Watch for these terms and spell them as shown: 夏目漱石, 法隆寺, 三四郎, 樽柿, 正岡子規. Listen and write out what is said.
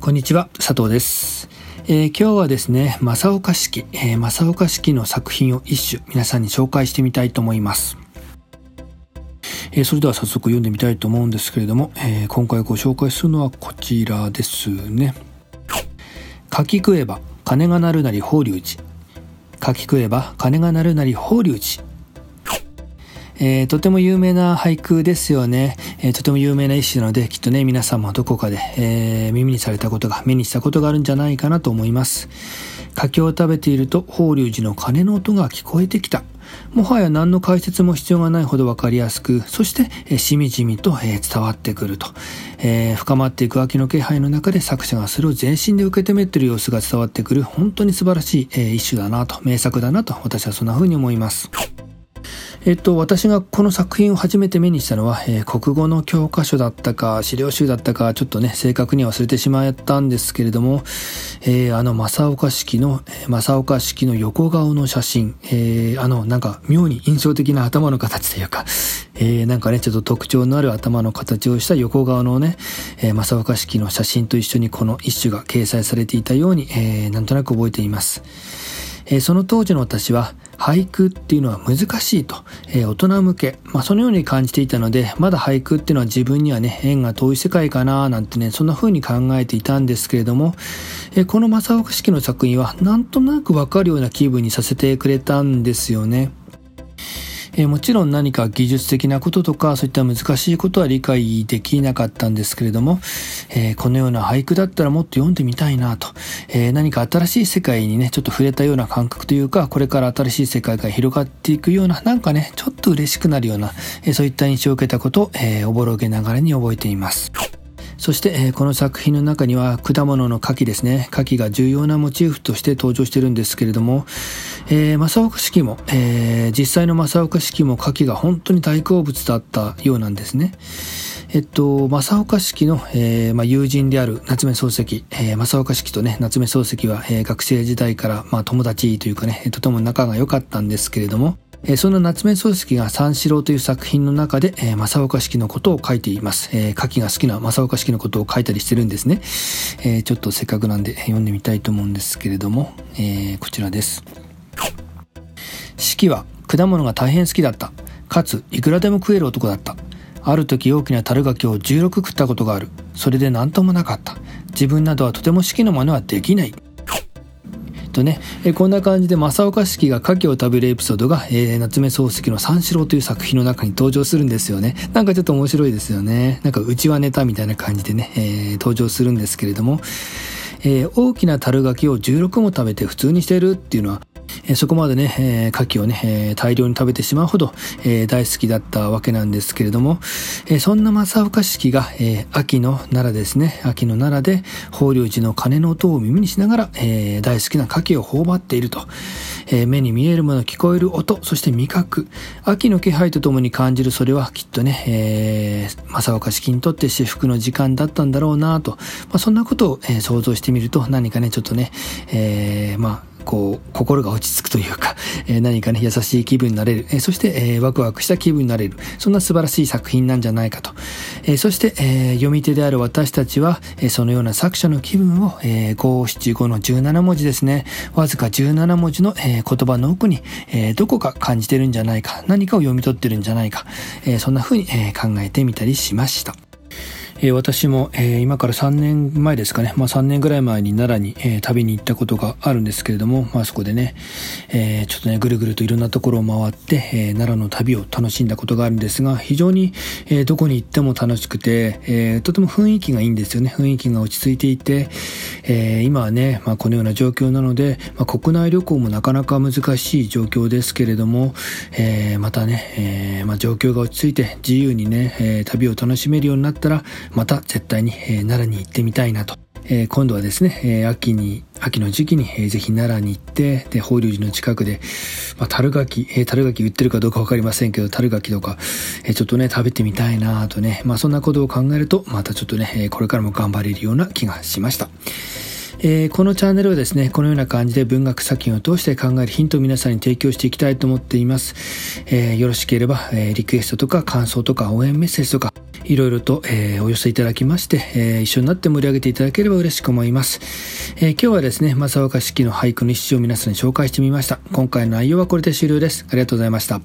こんにちは、佐藤です。今日はですね、正岡子規の作品を一首皆さんに紹介してみたいと思います。それでは早速読んでみたいと思うんですけれども、今回ご紹介するのはこちらですね。柿食えば鐘が鳴るなり法隆寺、柿食えば鐘が鳴るなり法隆寺。とても有名な俳句ですよね。とても有名な一首なので、きっとね、皆さんもどこかで、耳にされたことが、目にしたことがあるんじゃないかなと思います。柿を食べていると法隆寺の鐘の音が聞こえてきた。もはや何の解説も必要がないほど分かりやすく、そして、しみじみと、伝わってくると、深まっていく秋の気配の中で作者がそれを全身で受け止めている様子が伝わってくる、本当に素晴らしい、一首だなと、名作だなと、私はそんな風に思います。私がこの作品を初めて目にしたのは、国語の教科書だったか資料集だったか、ちょっとね正確に忘れてしまったんですけれども、正岡子規の横顔の写真、なんか妙に印象的な頭の形というか、なんかねちょっと特徴のある頭の形をした横顔のね、正岡子規の写真と一緒にこの一首が掲載されていたように、なんとなく覚えています。その当時の私は俳句っていうのは難しいと、大人向け、そのように感じていたので、まだ俳句っていうのは自分にはね縁が遠い世界かななんてね、そんな風に考えていたんですけれども、この正岡子規の作品はなんとなくわかるような気分にさせてくれたんですよね。もちろん何か技術的なこととかそういった難しいことは理解できなかったんですけれども、このような俳句だったらもっと読んでみたいなと、何か新しい世界にねちょっと触れたような感覚というか、これから新しい世界が広がっていくような、なんかねちょっと嬉しくなるような、そういった印象を受けたことを、おぼろげながらに覚えています。そして、この作品の中には果物の柿ですね、柿が重要なモチーフとして登場してるんですけれども、実際の正岡子規も柿が本当に大好物だったようなんですね。正岡子規の、友人である夏目漱石、正岡子規とね夏目漱石は、学生時代から、友達というかね、とても仲が良かったんですけれども、その夏目漱石が三四郎という作品の中で、正岡子規のことを書いています。柿が好きな正岡子規のことを書いたりしてるんですね。ちょっとせっかくなんで読んでみたいと思うんですけれども、こちらです。子規は果物が大変好きだった。かついくらでも食える男だった。ある時大きな樽柿を16食ったことがある。それで何ともなかった。自分などはとても子規の真似はできない。こんな感じで正岡子規が柿を食べるエピソードが、夏目漱石の三四郎という作品の中に登場するんですよね。なんかちょっと面白いですよね。なんかうちはネタみたいな感じでね、登場するんですけれども、大きな樽柿を16も食べて普通にしてるっていうのは、そこまでね、柿をね、大量に食べてしまうほど、大好きだったわけなんですけれども、そんな正岡子規が、秋の奈良で法隆寺の鐘の音を耳にしながら、大好きな柿を頬張っていると、目に見えるもの、聞こえる音、そして味覚、秋の気配とともに感じる、それはきっとね、正岡子規にとって至福の時間だったんだろうなと、そんなことを、想像してみると、何かねちょっとね、心が落ち着くというか、何かね優しい気分になれる、そして、ワクワクした気分になれる、そんな素晴らしい作品なんじゃないかと、そして、読み手である私たちは、そのような作者の気分を、575の17文字ですね、わずか17文字の、言葉の奥に、どこか感じてるんじゃないか、何かを読み取ってるんじゃないか、そんな風に、考えてみたりしました。私も、今から3年前ですかね、3年ぐらい前に奈良に、旅に行ったことがあるんですけれども、そこでね、ちょっとねぐるぐるといろんなところを回って、奈良の旅を楽しんだことがあるんですが、非常に、どこに行っても楽しくて、とても雰囲気がいいんですよね。雰囲気が落ち着いていて、今はね、このような状況なので、国内旅行もなかなか難しい状況ですけれども、またね、状況が落ち着いて自由にね、旅を楽しめるようになったら、また絶対に、奈良に行ってみたいなと、今度はですね、秋の時期に、ぜひ奈良に行って、で法隆寺の近くで、樽柿売ってるかどうか分かりませんけど、樽柿とか、ちょっとね食べてみたいなとね、そんなことを考えると、またちょっとね、これからも頑張れるような気がしました。このチャンネルはですね、このような感じで文学作品を通して考えるヒントを皆さんに提供していきたいと思っています。よろしければ、リクエストとか感想とか応援メッセージとかいろいろと、お寄せいただきまして、一緒になって盛り上げていただければ嬉しく思います。今日はですね、正岡子規の俳句の一首を皆さんに紹介してみました。今回の内容はこれで終了です。ありがとうございました。